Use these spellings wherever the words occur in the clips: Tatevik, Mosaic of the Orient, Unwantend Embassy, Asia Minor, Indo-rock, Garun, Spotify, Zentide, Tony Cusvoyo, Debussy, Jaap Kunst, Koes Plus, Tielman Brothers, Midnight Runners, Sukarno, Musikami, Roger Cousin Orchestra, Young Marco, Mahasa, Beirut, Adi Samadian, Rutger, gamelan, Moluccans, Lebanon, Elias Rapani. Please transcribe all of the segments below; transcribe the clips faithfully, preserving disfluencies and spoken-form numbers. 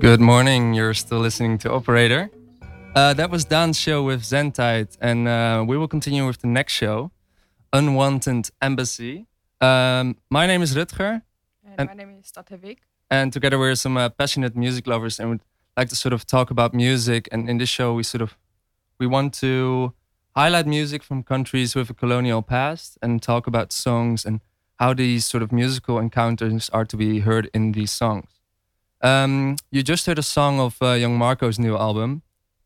Good morning, you're still listening to Operator. Uh, that was Dan's show with Zentide, and uh, we will continue with the next show, Unwantend Embassy. Um, my name is Rutger. And, and my name is Tatevik. And together we're some uh, passionate music lovers, and we'd like to sort of talk about music. And in this show, we sort of we want to highlight music from countries with a colonial past and talk about songs and how these sort of musical encounters are to be heard in these songs. Um, you just heard a song of uh, Young Marco's new album,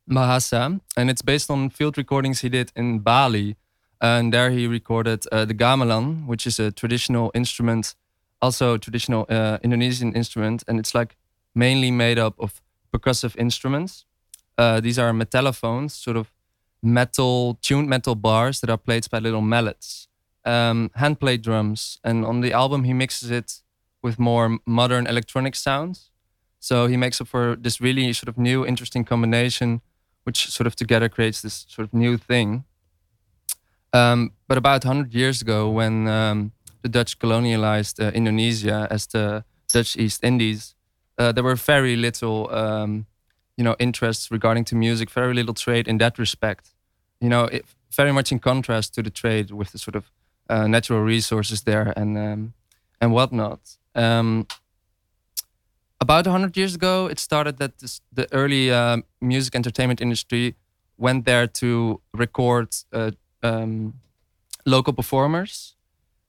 Mahasa, and it's based on field recordings he did in Bali. And there he recorded uh, the gamelan, which is a traditional instrument, also a traditional uh, Indonesian instrument. And it's like mainly made up of percussive instruments. Uh, these are metallophones, sort of metal, tuned metal bars that are played by little mallets. Um, hand-played drums, and on the album he mixes it with more modern electronic sounds. So he makes up for this really sort of new, interesting combination, which sort of together creates this sort of new thing. Um, but about one hundred years ago, when um, the Dutch colonialized uh, Indonesia as the Dutch East Indies, uh, there were very little, um, you know, interests regarding to music, very little trade in that respect. You know, it, very much in contrast to the trade with the sort of Uh, natural resources there and um, and whatnot. Um, about one hundred years ago, it started that this, the early uh, music entertainment industry went there to record uh, um, local performers.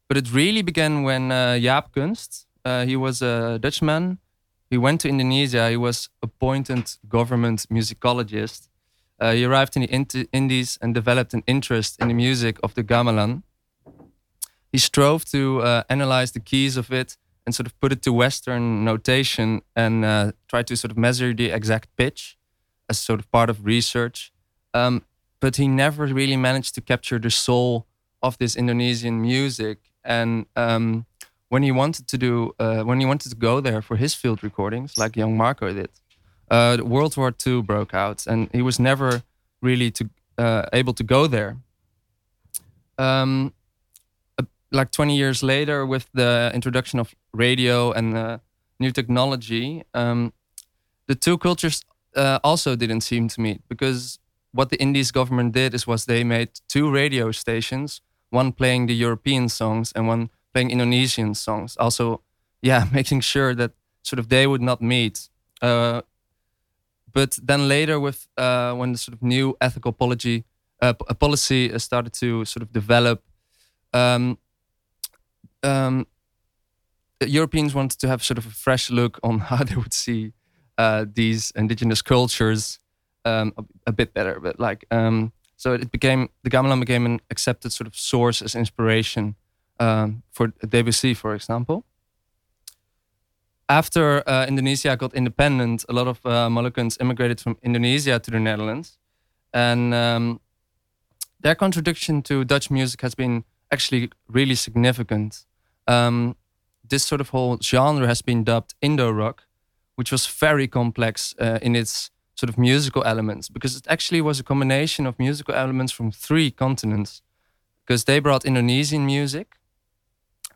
But it really began when uh, Jaap Kunst, uh, he was a Dutchman. He went to Indonesia. He was appointed government musicologist. Uh, he arrived in the Indi- Indies and developed an interest in the music of the gamelan. He strove to uh, analyze the keys of it and sort of put it to Western notation and uh, try to sort of measure the exact pitch as sort of part of research. Um, but he never really managed to capture the soul of this Indonesian music. And um, when he wanted to do, uh, when he wanted to go there for his field recordings, like Young Marco did, uh, World War Two broke out, and he was never really to, uh, able to go there. Um, Like twenty years later, with the introduction of radio and uh, new technology, um, the two cultures uh, also didn't seem to meet, because what the Indies government did is was they made two radio stations, one playing the European songs and one playing Indonesian songs. Also, yeah, making sure that sort of they would not meet. Uh, but then later, with uh, when the sort of new ethical policy uh, policy started to sort of develop. Um, Um, Europeans wanted to have sort of a fresh look on how they would see uh, these indigenous cultures um, a, a bit better, but like um, so it became the gamelan became an accepted sort of source as inspiration um, for Debussy, for example. After uh, Indonesia got independent, a lot of uh, Moluccans immigrated from Indonesia to the Netherlands, and um, their contribution to Dutch music has been actually really significant. Um, this sort of whole genre has been dubbed Indo-rock, which was very complex uh, in its sort of musical elements, because it actually was a combination of musical elements from three continents, because they brought Indonesian music,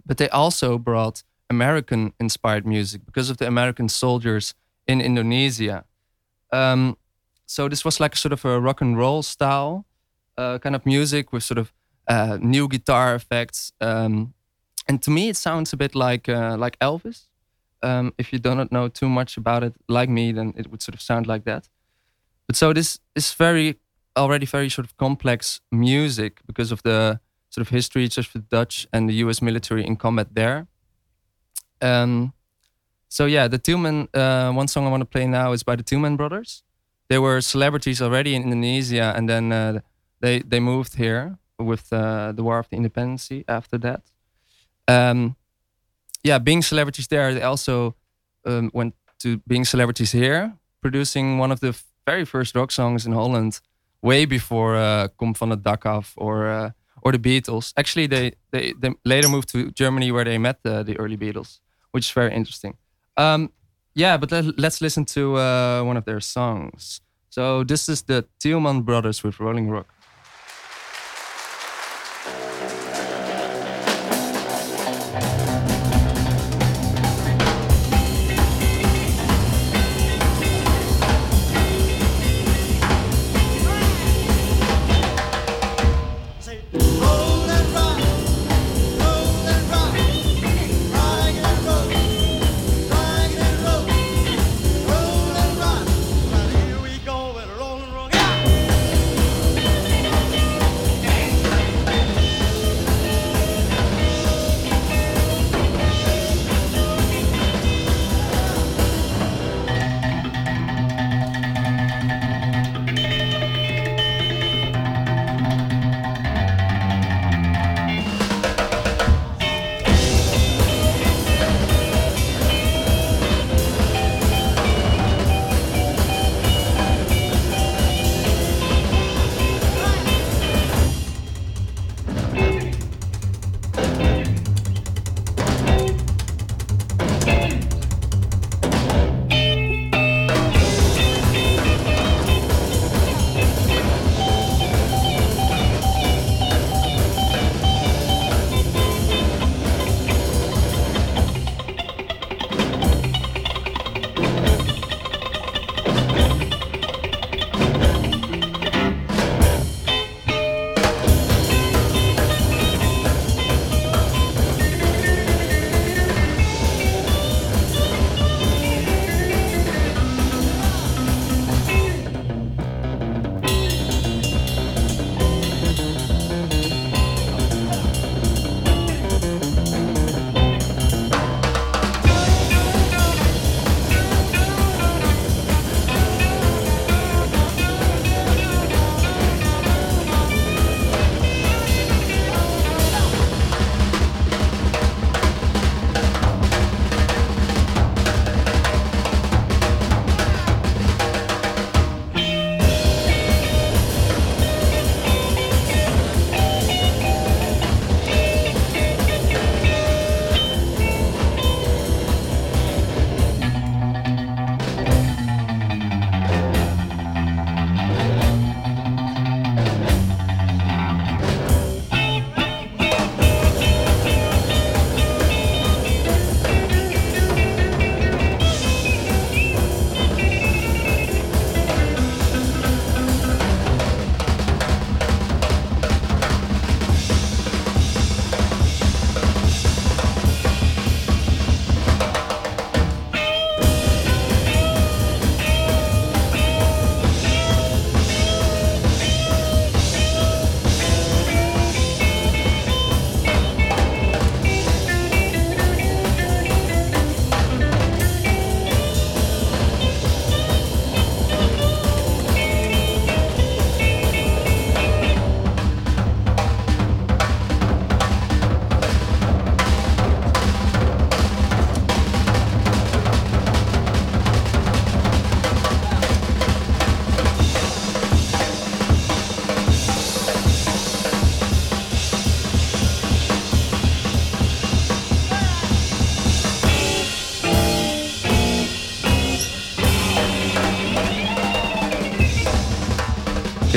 but they also brought American-inspired music because of the American soldiers in Indonesia. Um, so this was like sort of a rock and roll style uh, kind of music with sort of Uh, new guitar effects, um, and to me it sounds a bit like uh, like Elvis. Um, if you do not know too much about it, like me, then it would sort of sound like that. But so this is very already very sort of complex music because of the sort of history just for the Dutch and the U S military in combat there. Um, so yeah, the Tielman. Uh, one song I want to play now is by the Tielman Brothers. They were celebrities already in Indonesia, and then uh, they they moved here with uh, the War of the Independence after that. Um, yeah, being celebrities there, they also um, went to being celebrities here, producing one of the f- very first rock songs in Holland way before uh, Kom van het Dak af or, uh, or the Beatles. Actually, they, they, they later moved to Germany where they met the, the early Beatles, which is very interesting. Um, yeah, but let, let's listen to uh, one of their songs. So this is the Tielman Brothers with Rolling Rock.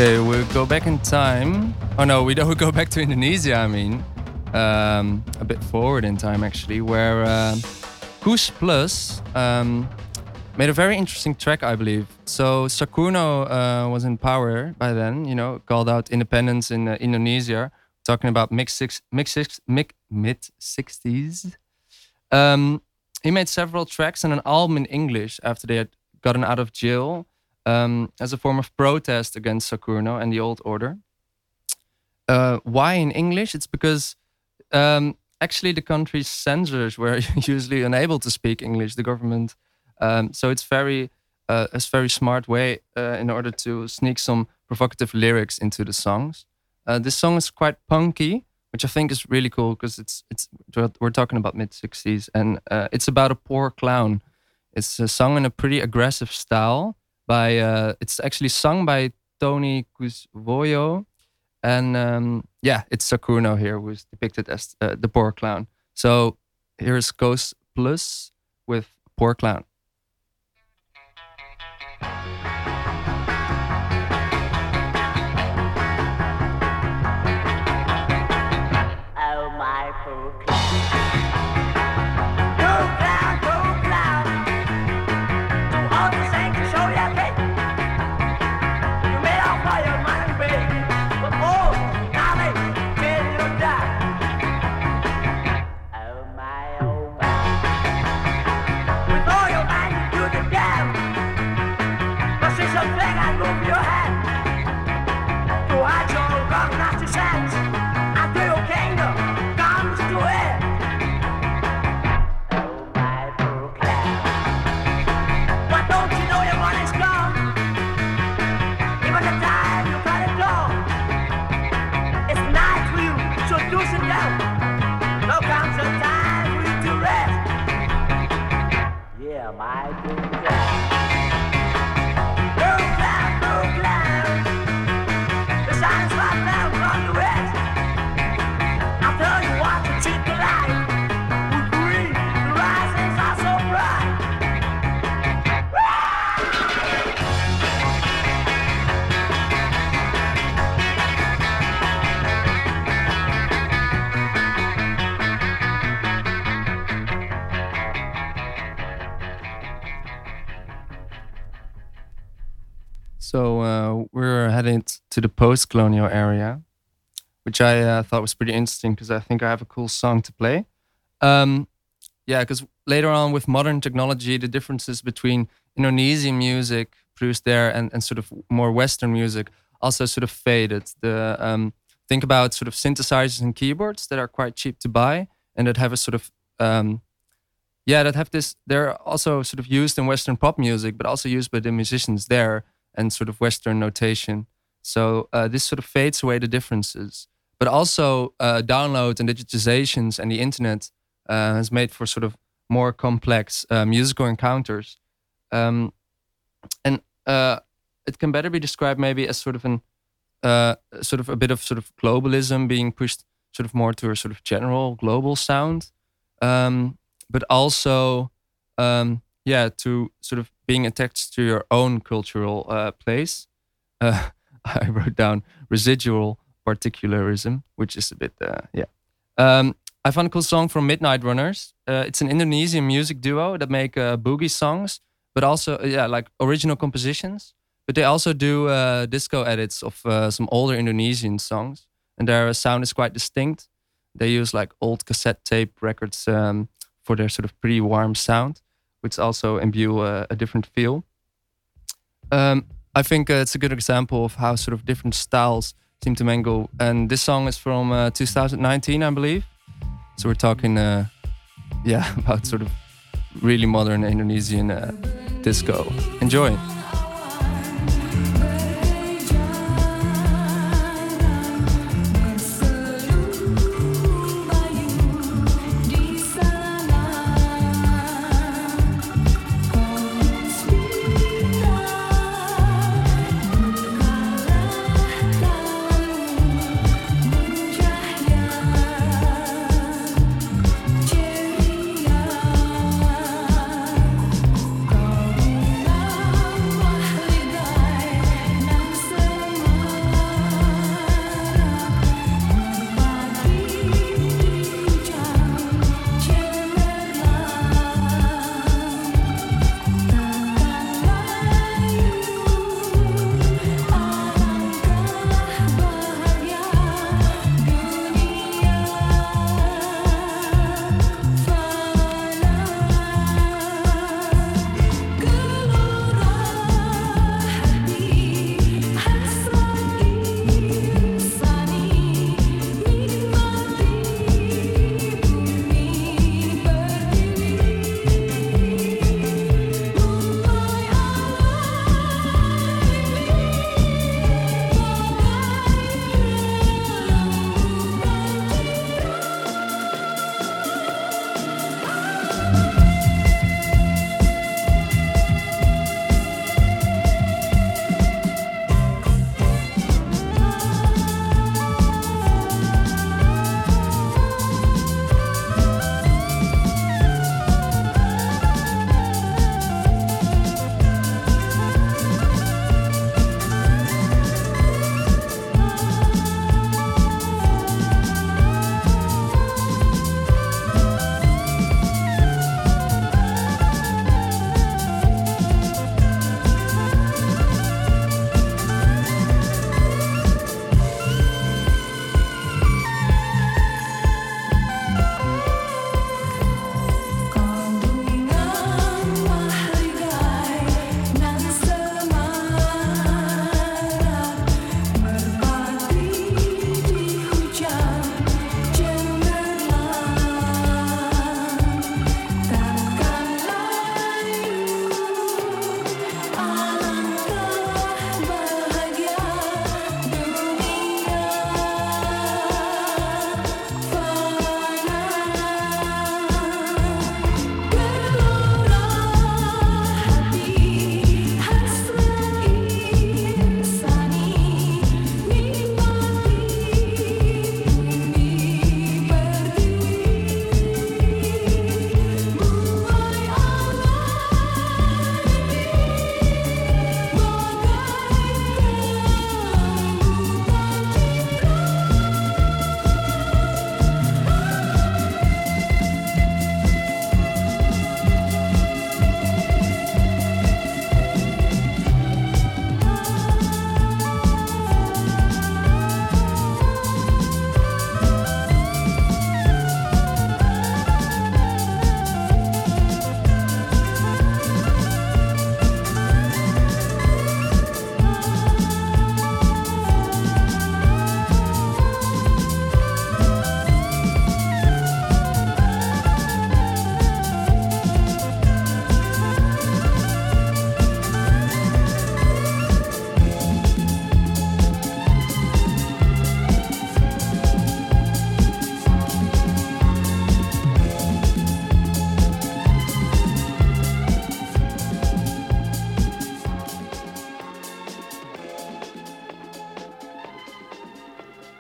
Okay, we'll go back in time. Oh no, we don't go back to Indonesia, I mean. Um, a bit forward in time, actually, where uh, Koes Plus um, made a very interesting track, I believe. So Sukarno uh, was in power by then, you know, called out independence in uh, Indonesia, talking about mid sixties. Um, he made several tracks and an album in English after they had gotten out of jail um, as a form of protest against Sukarno and the old order. Uh, why in English? It's because Um, actually, the country's censors were usually unable to speak English, the government. Um, so it's very, uh, it's very smart way uh, in order to sneak some provocative lyrics into the songs. Uh, this song is quite punky, which I think is really cool because it's it's we're talking about mid sixties, and uh, it's about a poor clown. It's a song in a pretty aggressive style. By uh, it's actually sung by Tony Cusvoyo. And um, yeah, it's Sukarno here who's depicted as uh, the poor clown. So here's Koes Plus with Poor Clown. Oh my poor clown. So uh, we're heading to the post-colonial area, which I uh, thought was pretty interesting because I think I have a cool song to play. Um, yeah, because later on with modern technology, the differences between Indonesian music produced there and, and sort of more Western music also sort of faded. The um, think about sort of synthesizers and keyboards that are quite cheap to buy and that have a sort of um, yeah that have this. They're also sort of used in Western pop music, but also used by the musicians there. And sort of Western notation. So uh, this sort of fades away the differences. But also uh, download and digitizations and the internet uh, has made for sort of more complex uh, musical encounters. Um, and uh, it can better be described maybe as sort of an uh, sort of a bit of sort of globalism being pushed sort of more to a sort of general global sound. Um, but also, um, yeah, to sort of being attached to your own cultural uh, place. Uh, I wrote down residual particularism, which is a bit, uh, yeah. Um, I found a cool song from Midnight Runners. Uh, it's an Indonesian music duo that make uh, boogie songs, but also, yeah, like original compositions. But they also do uh, disco edits of uh, some older Indonesian songs. And their sound is quite distinct. They use like old cassette tape records um, for their sort of pretty warm sound, which also imbue a, a different feel. Um, I think uh, it's a good example of how sort of different styles seem to mingle. And this song is from uh, two thousand nineteen, I believe. So we're talking, uh, yeah, about sort of really modern Indonesian uh, disco. Enjoy.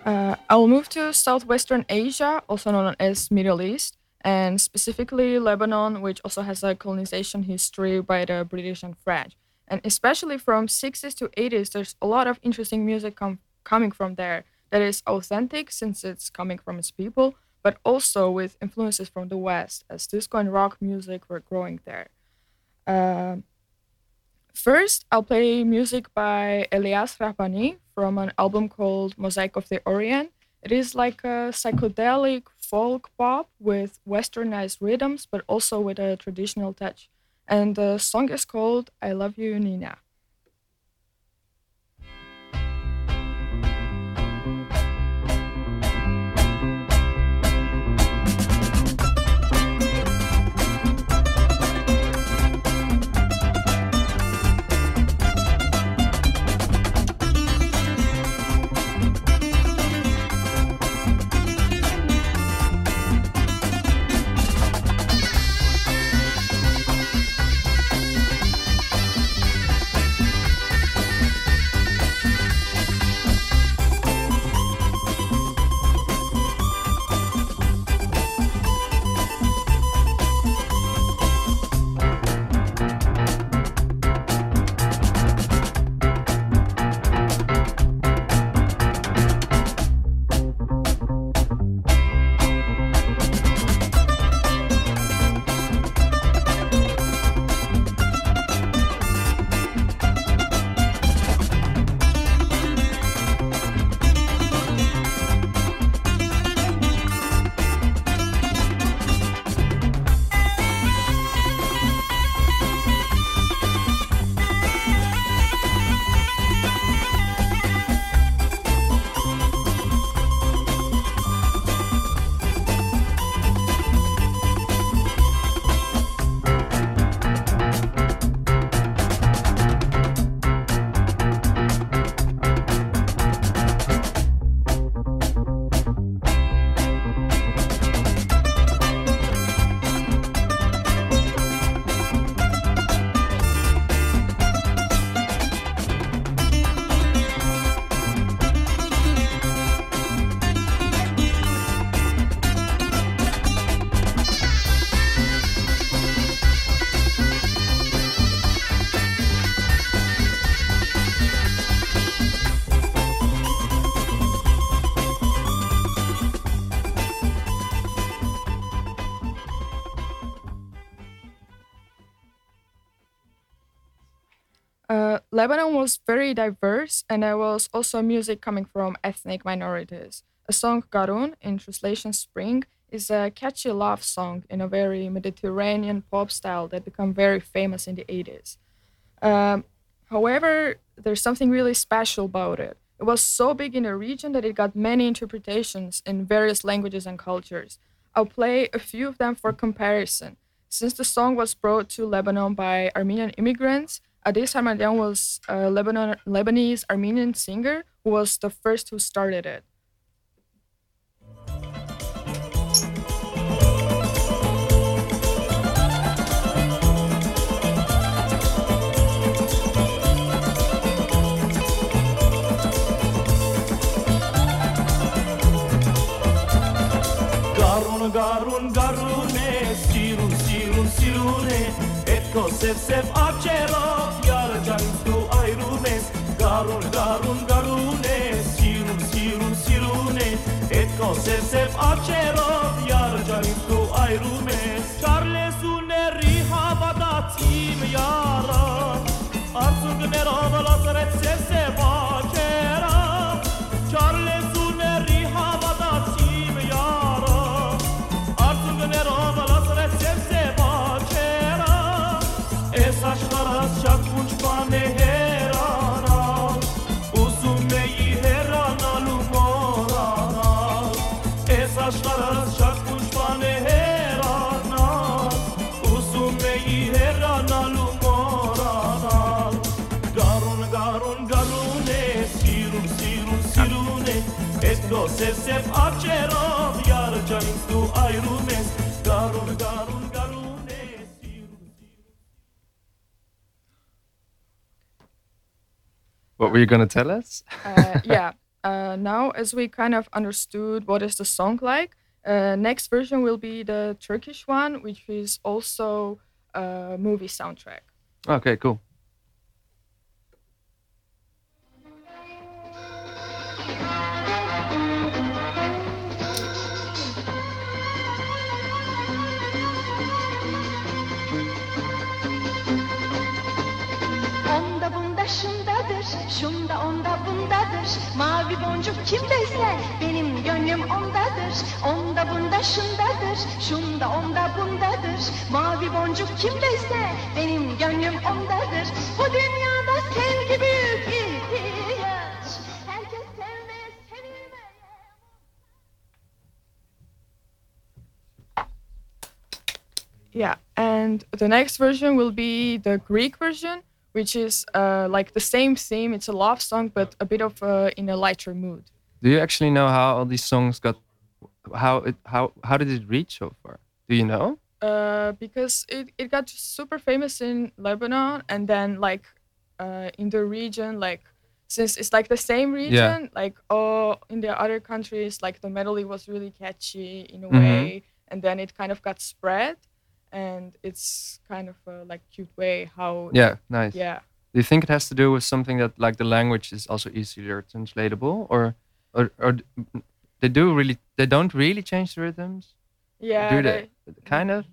Uh, I'll move to Southwestern Asia, also known as Middle East, and specifically Lebanon, which also has a colonization history by the British and French. And especially from sixties to eighties, there's a lot of interesting music com- coming from there that is authentic since it's coming from its people, but also with influences from the West, as disco and rock music were growing there. Uh, first, I'll play music by Elias Rapani from an album called Mosaic of the Orient. It is like a psychedelic folk pop with westernized rhythms, but also with a traditional touch. And the song is called I Love You, Nina. Lebanon was very diverse, and there was also music coming from ethnic minorities. A song, Garun, in translation Spring, is a catchy love song in a very Mediterranean pop style that became very famous in the eighties. Um, however, there's something really special about it. It was so big in the region that it got many interpretations in various languages and cultures. I'll play a few of them for comparison. Since the song was brought to Lebanon by Armenian immigrants, Adi Samadian was a Lebanon, Lebanese Armenian singer who was the first who started it. Garun, garun, garun, sirun, sirun, sirun. Ko sev sev acerov yar jans tu ayrunes garun garun garunes sirun sirun sirunes et ko sev sev acerov yar jans tu ayrunes charlesuneri havadatim yara arzugneron lasret sev sev acera charlesuneri havadatim yara arzugneron lasret sev sev Saçlar çakmış bana her ana Uzun meyi her ana lumorana E saçlar çakmış bana her ana Uzun meyi her ana lumorana Garun garun garune Sirun sirun sirune Etlo sev sev açeran Yar canım tu ayrılmez Garun garun What were you going to tell us? uh, yeah, Uh, now, as we kind of understood what is the song like, uh, next version will be the Turkish one, which is also a movie soundtrack. Okay, cool. Şunda onda bundadır mavi boncuk kimdeyse benim gönlüm ondadır onda bunda şundadır şunda onda bundadır mavi boncuk kimdeyse benim gönlüm ondadır bu dünyada sen gibi ihtiyaç herkes sevmez sevime Yeah, and the next version will be the Greek version, which is uh, like the same theme. It's a love song, but a bit of uh, in a lighter mood. Do you actually know how all these songs got? How it how how did it reach so far? Do you know? Uh, because it, it got super famous in Lebanon, and then like uh, in the region, like since it's like the same region, yeah. like oh, in the other countries, like the melody was really catchy in a mm-hmm. way, and then it kind of got spread. And it's kind of a like cute way how yeah nice yeah do you think it has to do with something that like the language is also easier translatable or or, or they do really they don't really change the rhythms yeah do they, they kind of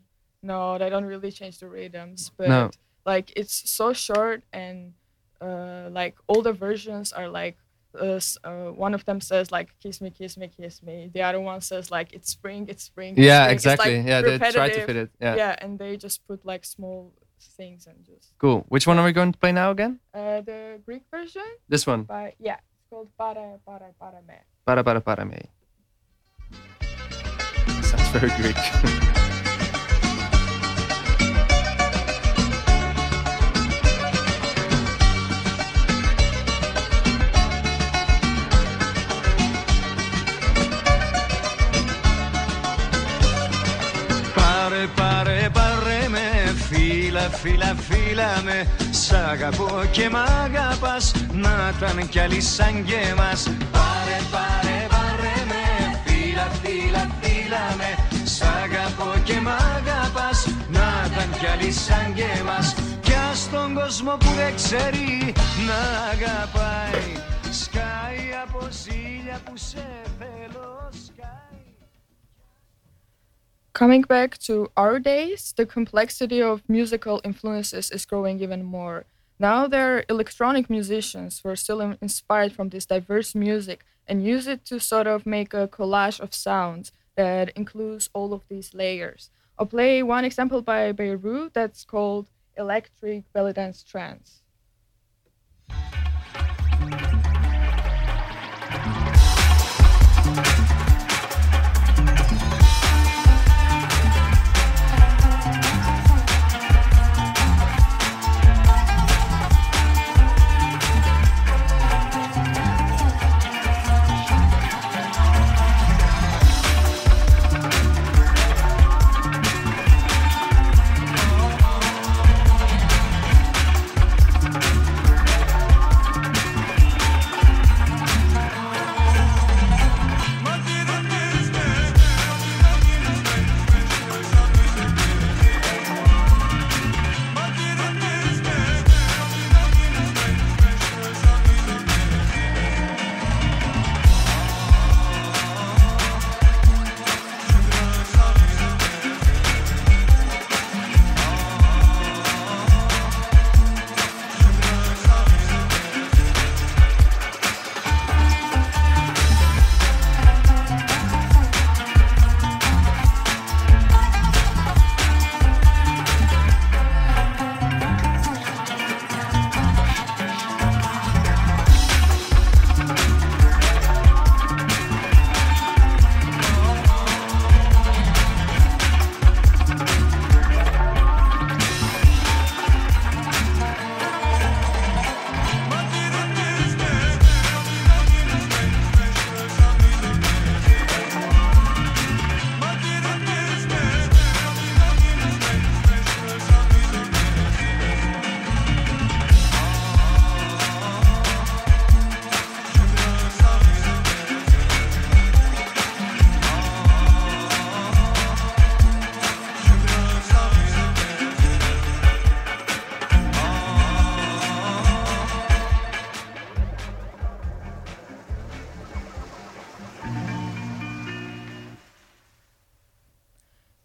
no they don't really change the rhythms but no. like it's so short and uh like all the versions are like Uh, uh, one of them says like kiss me, kiss me, kiss me. The other one says like it's spring, it's spring. It's yeah, spring. exactly. It's, like, yeah, repetitive. They try to fit it. Yeah. yeah, and they just put like small things and just. Cool. Which one are we going to play now again? Uh, the Greek version. This one. By, yeah, it's called Para Para Para Me. Para Para Para Me. Sounds very Greek. Πάρε, πάρε με, φίλα, φίλα, φίλα με. Σ' αγαπώ και μ' αγαπάς, να ήταν κι άλλοι σαν και μας. Πάρε, πάρε, πάρε με, φίλα, φίλα, φίλα με. Σ' αγαπώ και μ' αγαπάς, να ήταν κι άλλοι σαν και μας. Κι ας τον κόσμο που δεν ξέρει να αγαπάει, σκάει από ζήλια που σε θέλω, σκάει. Coming back to our days, the complexity of musical influences is growing even more. Now there are electronic musicians who are still inspired from this diverse music and use it to sort of make a collage of sounds that includes all of these layers. I'll play one example by Beirut that's called Electric Belly Dance Trance.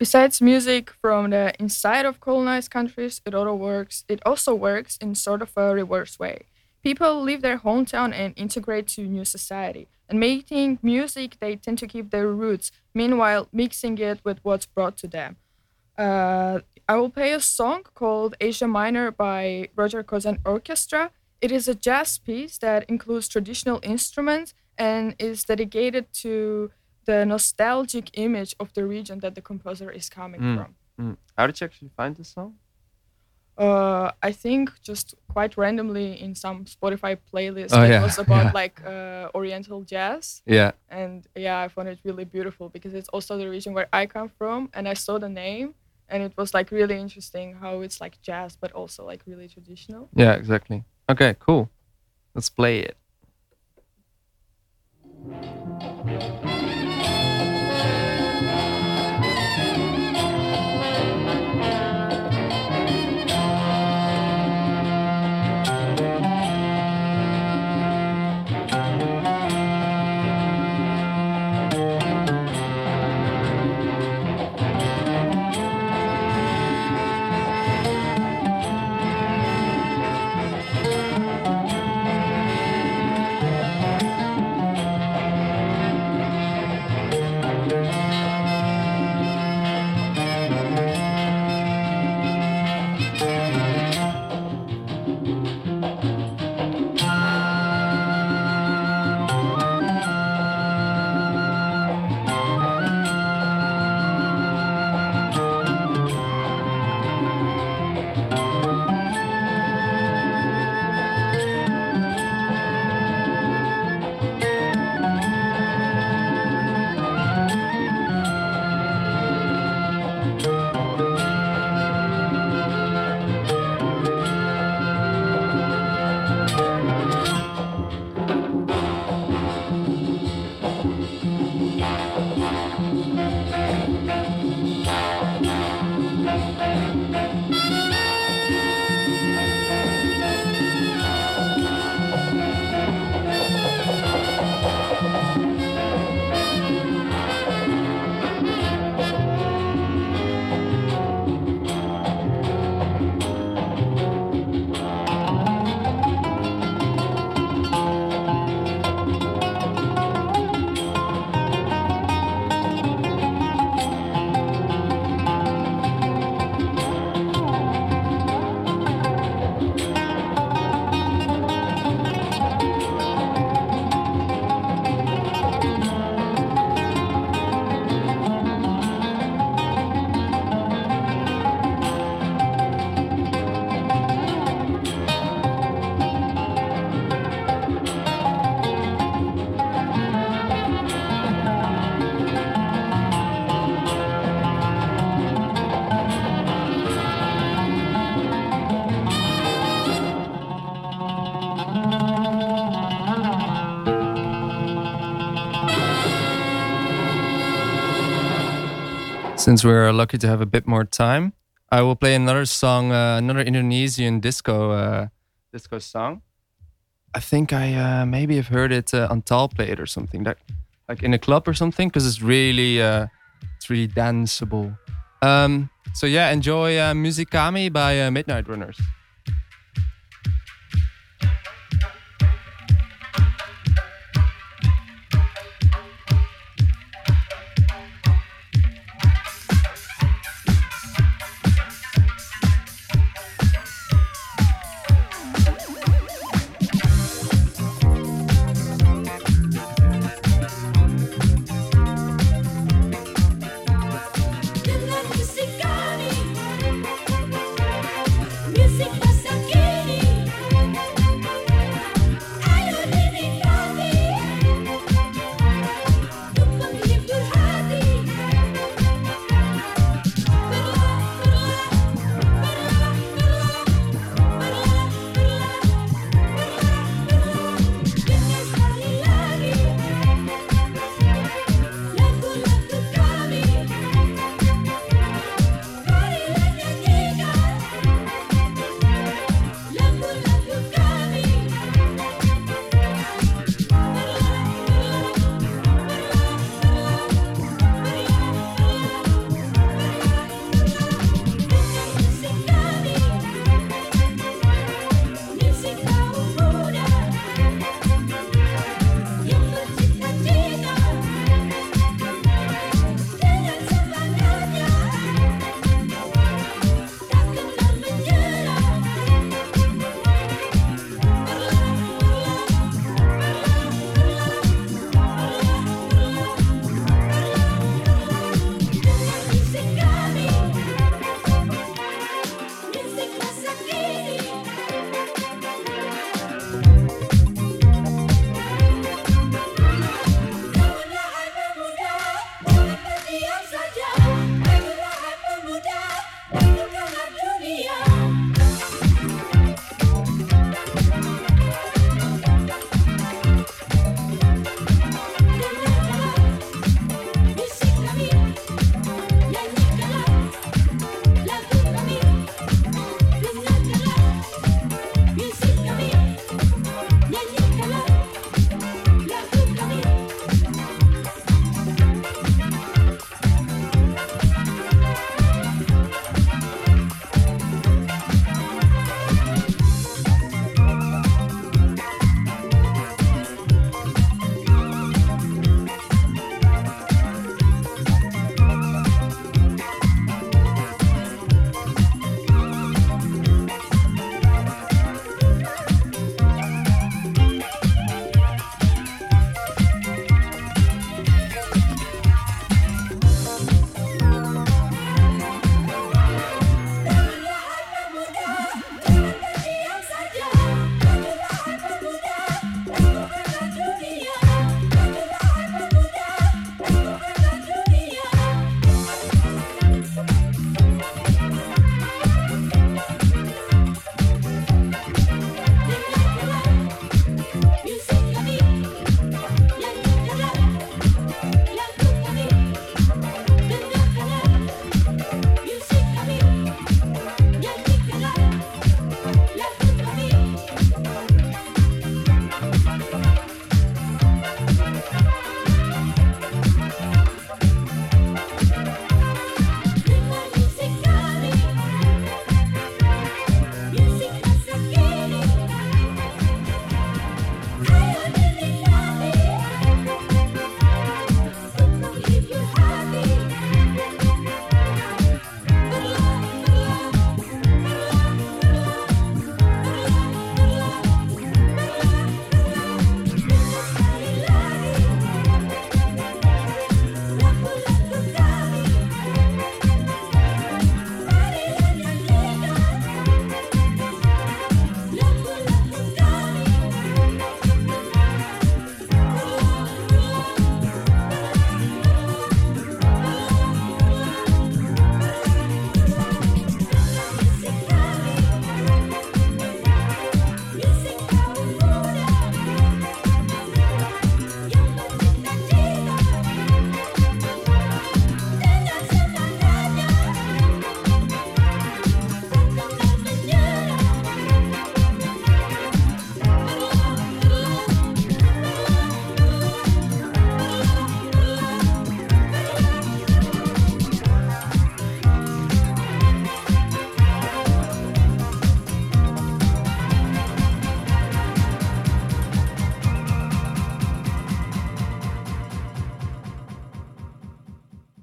Besides music from the inside of colonized countries, it also works, it also works in sort of a reverse way. People leave their hometown and integrate to new society. And making music, they tend to keep their roots, meanwhile mixing it with what's brought to them. Uh, I will play a song called Asia Minor by Roger Cousin Orchestra. It is a jazz piece that includes traditional instruments and is dedicated to the nostalgic image of the region that the composer is coming mm. from. Mm. How did you actually find this song? Uh, I think just quite randomly in some Spotify playlist. Oh, it yeah, was about yeah. like uh, Oriental jazz. Yeah. And yeah, I found it really beautiful because it's also the region where I come from, and I saw the name and it was like really interesting how it's like jazz but also like really traditional. Yeah, exactly. Okay, cool. Let's play it. Since we're lucky to have a bit more time, I will play another song, uh, another Indonesian disco uh, disco song. I think I uh, maybe have heard it uh, Antal play it or something, that, like in a club or something, because it's really uh, it's really danceable. Um, so yeah, enjoy uh, Musikami by uh, Midnight Runners.